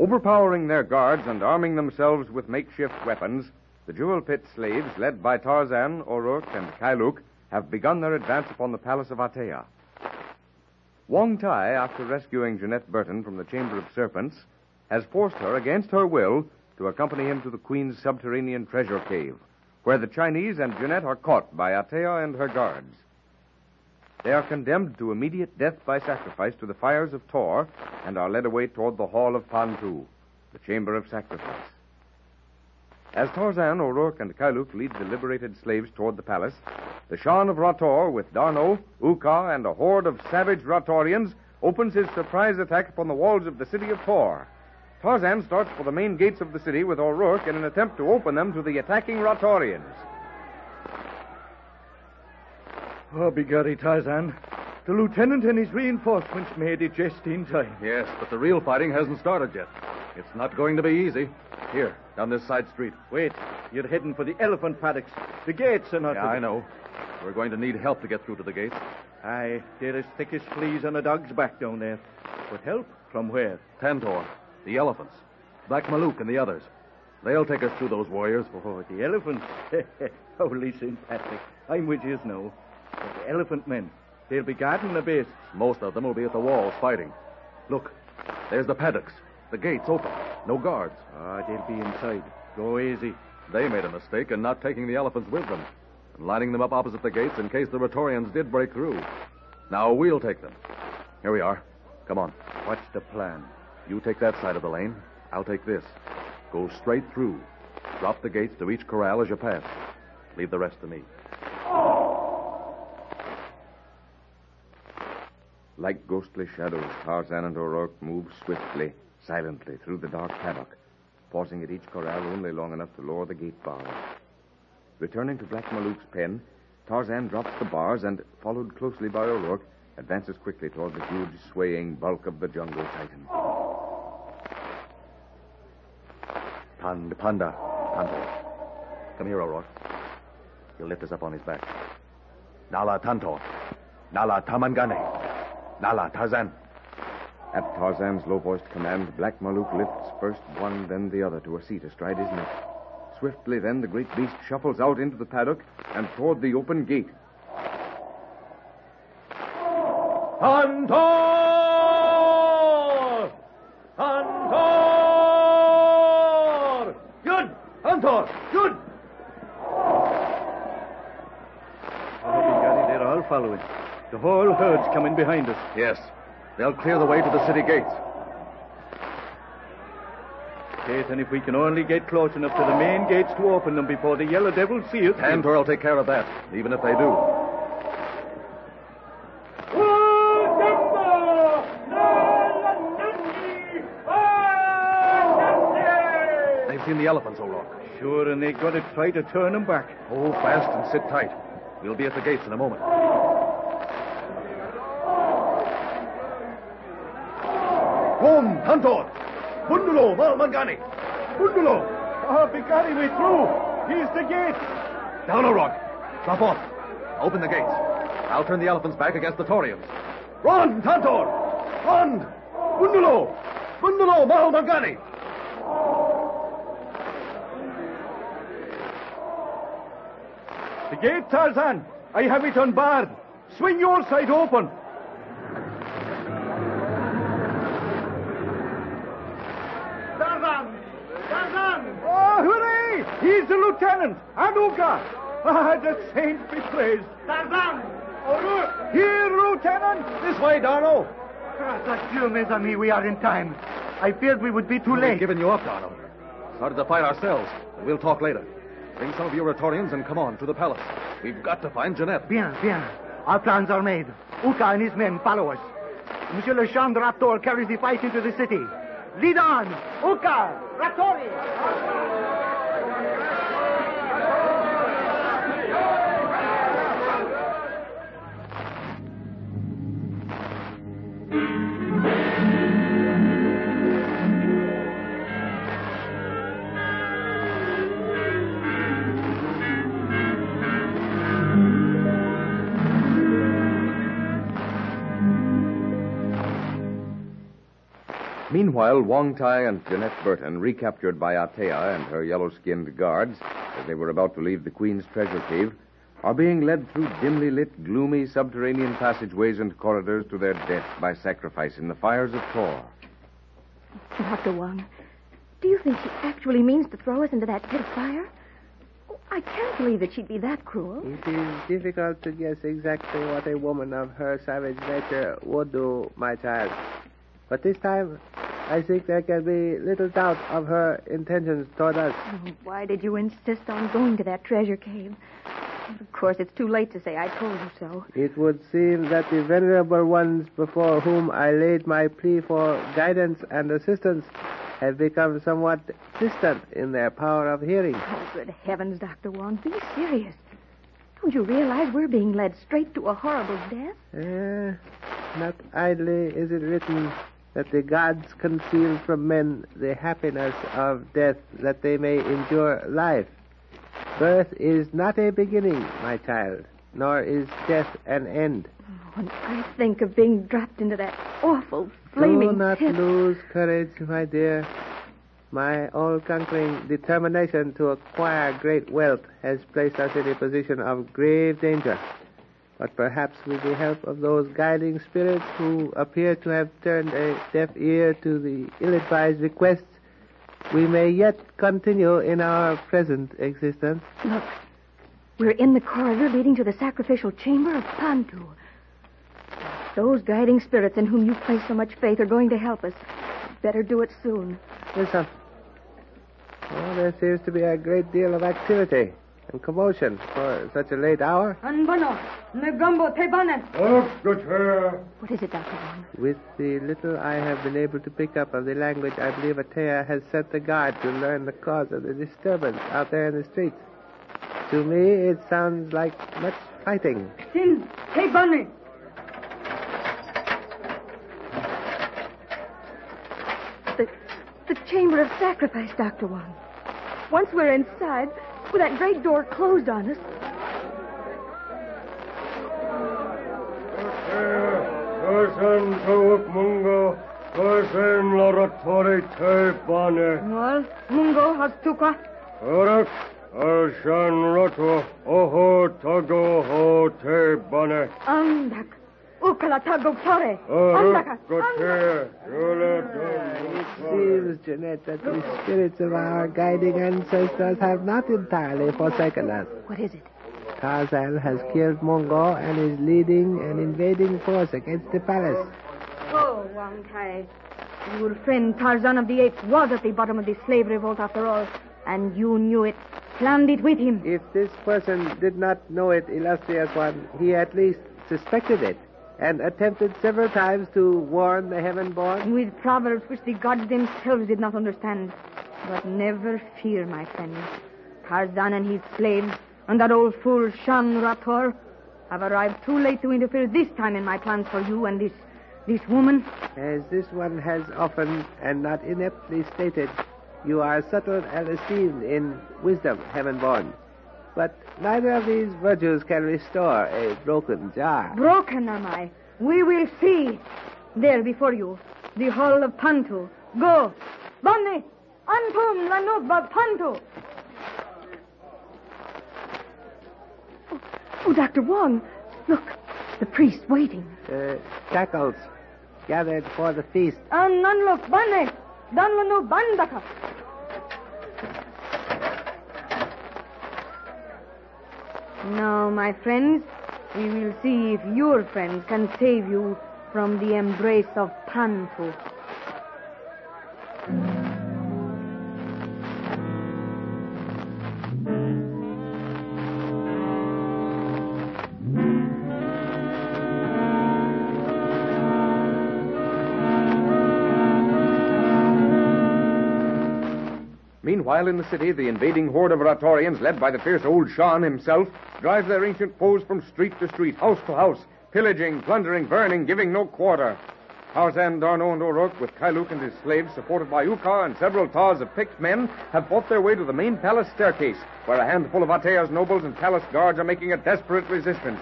Overpowering their guards and arming themselves with makeshift weapons, the jewel pit slaves, led by Tarzan, O'Rourke, and Kailuk, have begun their advance upon the palace of Atea. Wong Tai, after rescuing Jeanette Burton from the Chamber of Serpents, has forced her, against her will, to accompany him to the Queen's subterranean treasure cave, where the Chinese and Jeanette are caught by Atea and her guards. They are condemned to immediate death by sacrifice to the fires of Tor and are led away toward the hall of Pantu, the chamber of sacrifice. As Tarzan, O'Rourke, and Kailuk lead the liberated slaves toward the palace, the Shan of Rator, with D'Arnot, Uka, and a horde of savage Ratorians, opens his surprise attack upon the walls of the city of Tor. Tarzan starts for the main gates of the city with O'Rourke in an attempt to open them to the attacking Ratorians. Oh, begurry, Tarzan. The lieutenant and his reinforcements made it just in time. Yes, but the real fighting hasn't started yet. It's not going to be easy. Here, down this side street. Wait, you're heading for the elephant paddocks. The gates are not... Yeah, I know. We're going to need help to get through to the gates. Aye, they're as thick as fleas on a dog's back down there. But help? From where? Tantor, the elephants, Black Malouk and the others. They'll take us through those warriors. Oh, the elephants. Holy St. Patrick. I'm with you now. But the elephant men, they'll be guarding the base. Most of them will be at the walls fighting. Look, there's the paddocks. The gates open. No guards. Ah, they'll be inside. Go easy. They made a mistake in not taking the elephants with them and lining them up opposite the gates in case the Ratorians did break through. Now we'll take them. Here we are. Come on. What's the plan? You take that side of the lane. I'll take this. Go straight through. Drop the gates to each corral as you pass. Leave the rest to me. Like ghostly shadows, Tarzan and O'Rourke move swiftly, silently through the dark paddock, pausing at each corral only long enough to lower the gate bars. Returning to Black Malouk's pen, Tarzan drops the bars and, followed closely by O'Rourke, advances quickly toward the huge, swaying bulk of the jungle titan. Tantor. Come here, O'Rourke. He'll lift us up on his back. Nala Tantor. Nala Tamangane. Nala, Tarzan. At Tarzan's low-voiced command, Black Malouk lifts first one, then the other to a seat astride his neck. Swiftly, then, the great beast shuffles out into the paddock and toward the open gate. Tantor! Tantor! Good! Tantor! Good! Oh, they're all following. The whole herd's coming behind us. Yes. They'll clear the way to the city gates. Kate, and if we can only get close enough to the main gates to open them before the yellow devils see us... Tantor will take care of that, even if they do. They've seen the elephants, O'Rourke. Sure, and they've got to try to turn them back. Hold fast and sit tight. We'll be at the gates in a moment. Home, Tantor! Bundulo, Malmangani! Bundulo! Ah, Bikari, we're through! Here's the gate! Down, O'Rourke! Drop off! Open the gates. I'll turn the elephants back against the Taurians. Run, Tantor! Run! Bundulo! Bundulo, Malmangani! The gate, Tarzan! I have it unbarred! Swing your side open! He's the lieutenant, Anuka. Ah, the saint be praised. Tarzan! O'Rourke! Here, lieutenant! This way, D'Arnot. Thank you, mes amis, we are in time. I feared we would be too late. We've given you up, D'Arnot. Started the fight ourselves, and we'll talk later. Bring some of your Ratorians and come on to the palace. We've got to find Jeanette. Bien, bien. Our plans are made. Uka and his men follow us. Monsieur le Chandraptor carries the fight into the city. Lead on! Uka! Ratori! Meanwhile, Wong Tai and Jeanette Burton, recaptured by Atea and her yellow-skinned guards as they were about to leave the Queen's treasure cave, are being led through dimly lit, gloomy subterranean passageways and corridors to their death by sacrifice in the fires of Tor. Dr. Wong, do you think she actually means to throw us into that pit of fire? I can't believe that she'd be that cruel. It is difficult to guess exactly what a woman of her savage nature would do, my child. But this time, I think there can be little doubt of her intentions toward us. Oh, why did you insist on going to that treasure cave? Of course, it's too late to say I told you so. It would seem that the venerable ones before whom I laid my plea for guidance and assistance have become somewhat distant in their power of hearing. Oh, good heavens, Dr. Wong, be serious. Don't you realize we're being led straight to a horrible death? Not idly is it written that the gods conceal from men the happiness of death, that they may endure life. Birth is not a beginning, my child, nor is death an end. When I think of being dropped into that awful, flaming pit... Do not lose courage, my dear. My all-conquering determination to acquire great wealth has placed us in a position of grave danger. But perhaps with the help of those guiding spirits who appear to have turned a deaf ear to the ill-advised requests, we may yet continue in our present existence. Look, we're in the corridor leading to the sacrificial chamber of Pantu. Those guiding spirits in whom you place so much faith are going to help us. Better do it soon. Listen. Well, there seems to be a great deal of activity and commotion for such a late hour. What is it, Dr. Wong? With the little I have been able to pick up of the language, I believe Atea has sent the guard to learn the cause of the disturbance out there in the streets. To me, it sounds like much fighting. The chamber of sacrifice, Dr. Wong. Once we're inside, with that great door closed on us... Mongo, Mongo, Oruk, Shan Rator, Oho Tago Ho Te Banner. Andak, Uka Tago Tore, Andaka, It seems, Jeanette, that the spirits of our guiding ancestors have not entirely forsaken us. What is it? Tarzan has killed Mongo and is leading an invading force against the palace. Oh, Wang Kai, your friend Tarzan of the Apes was at the bottom of the slave revolt after all, and you knew it, planned it with him. If this person did not know it, illustrious one, he at least suspected it and attempted several times to warn the heaven-born. With proverbs which the gods themselves did not understand. But never fear, my friend. Tarzan and his slaves... and that old fool Shan Rator have arrived too late to interfere this time in my plans for you and this woman. As this one has often and not ineptly stated, you are subtle and esteemed in wisdom, heaven-born. But neither of these virtues can restore a broken jar. Broken am I? We will see. There before you, the hall of Pantu. Go. Bonne, antum la nubba Pantu. Oh, Dr. Wong, look, the priest waiting. Jackals gathered for the feast. Now, my friends, we will see if your friends can save you from the embrace of Pantu. Meanwhile, in the city, the invading horde of Ratorians, led by the fierce old Shan himself, drives their ancient foes from street to street, house to house, pillaging, plundering, burning, giving no quarter. Tarzan, D'Arnot, and O'Rourke, with Kailuk and his slaves, supported by Uka and several tars of picked men, have fought their way to the main palace staircase, where a handful of Atea's nobles and palace guards are making a desperate resistance.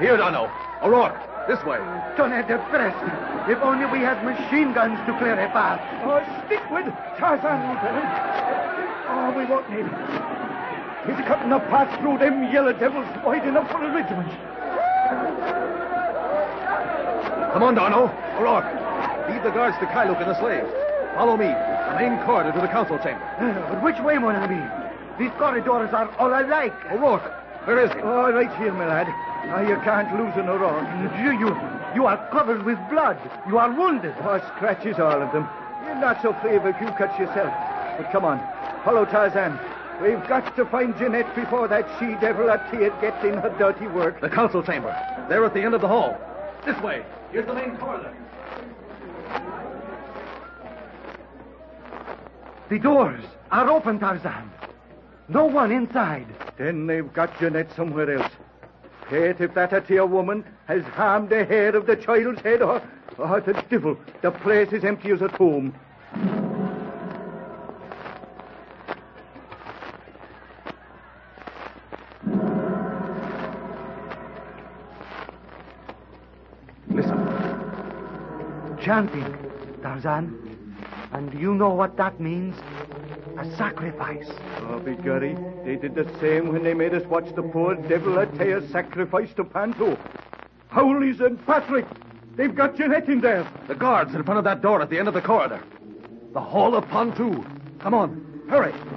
Here, D'Arnot, O'Rourke, This way. Tonne de fresne. If only we had machine guns to clear a path. Or stick with Tarzan. Oh, we won't need it. He's cutting a path through them yellow devils wide enough for a regiment. Come on, D'Arnot. O'Rourke. Lead the guards to Kailuk and the slaves. Follow me. The main corridor to the council chamber. But which way, mon ami? These corridors are all alike. O'Rourke, where is he? Oh, right here, my lad. Now, you can't lose an O'Rourke. You are covered with blood. You are wounded. Oh, scratches, all of them. You're not so favored you cut yourself. But come on, follow Tarzan. We've got to find Jeanette before that she-devil Atea gets in her dirty work. The council chamber. They're at the end of the hall. This way. Here's the main corridor. The doors are open, Tarzan. No one inside. Then they've got Jeanette somewhere else. Kate, if that Atea woman has harmed the hair of the child's head, or the devil, the place is empty as a tomb. Listen. Chanting, Tarzan. And do you know what that means? A sacrifice. Oh, Bigari, they did the same when they made us watch the poor devil Atea sacrifice to Pantu. Howleys and Patrick, they've got Jeanette in there. The guards in front of that door at the end of the corridor. The hall of Pantu. Come on, hurry.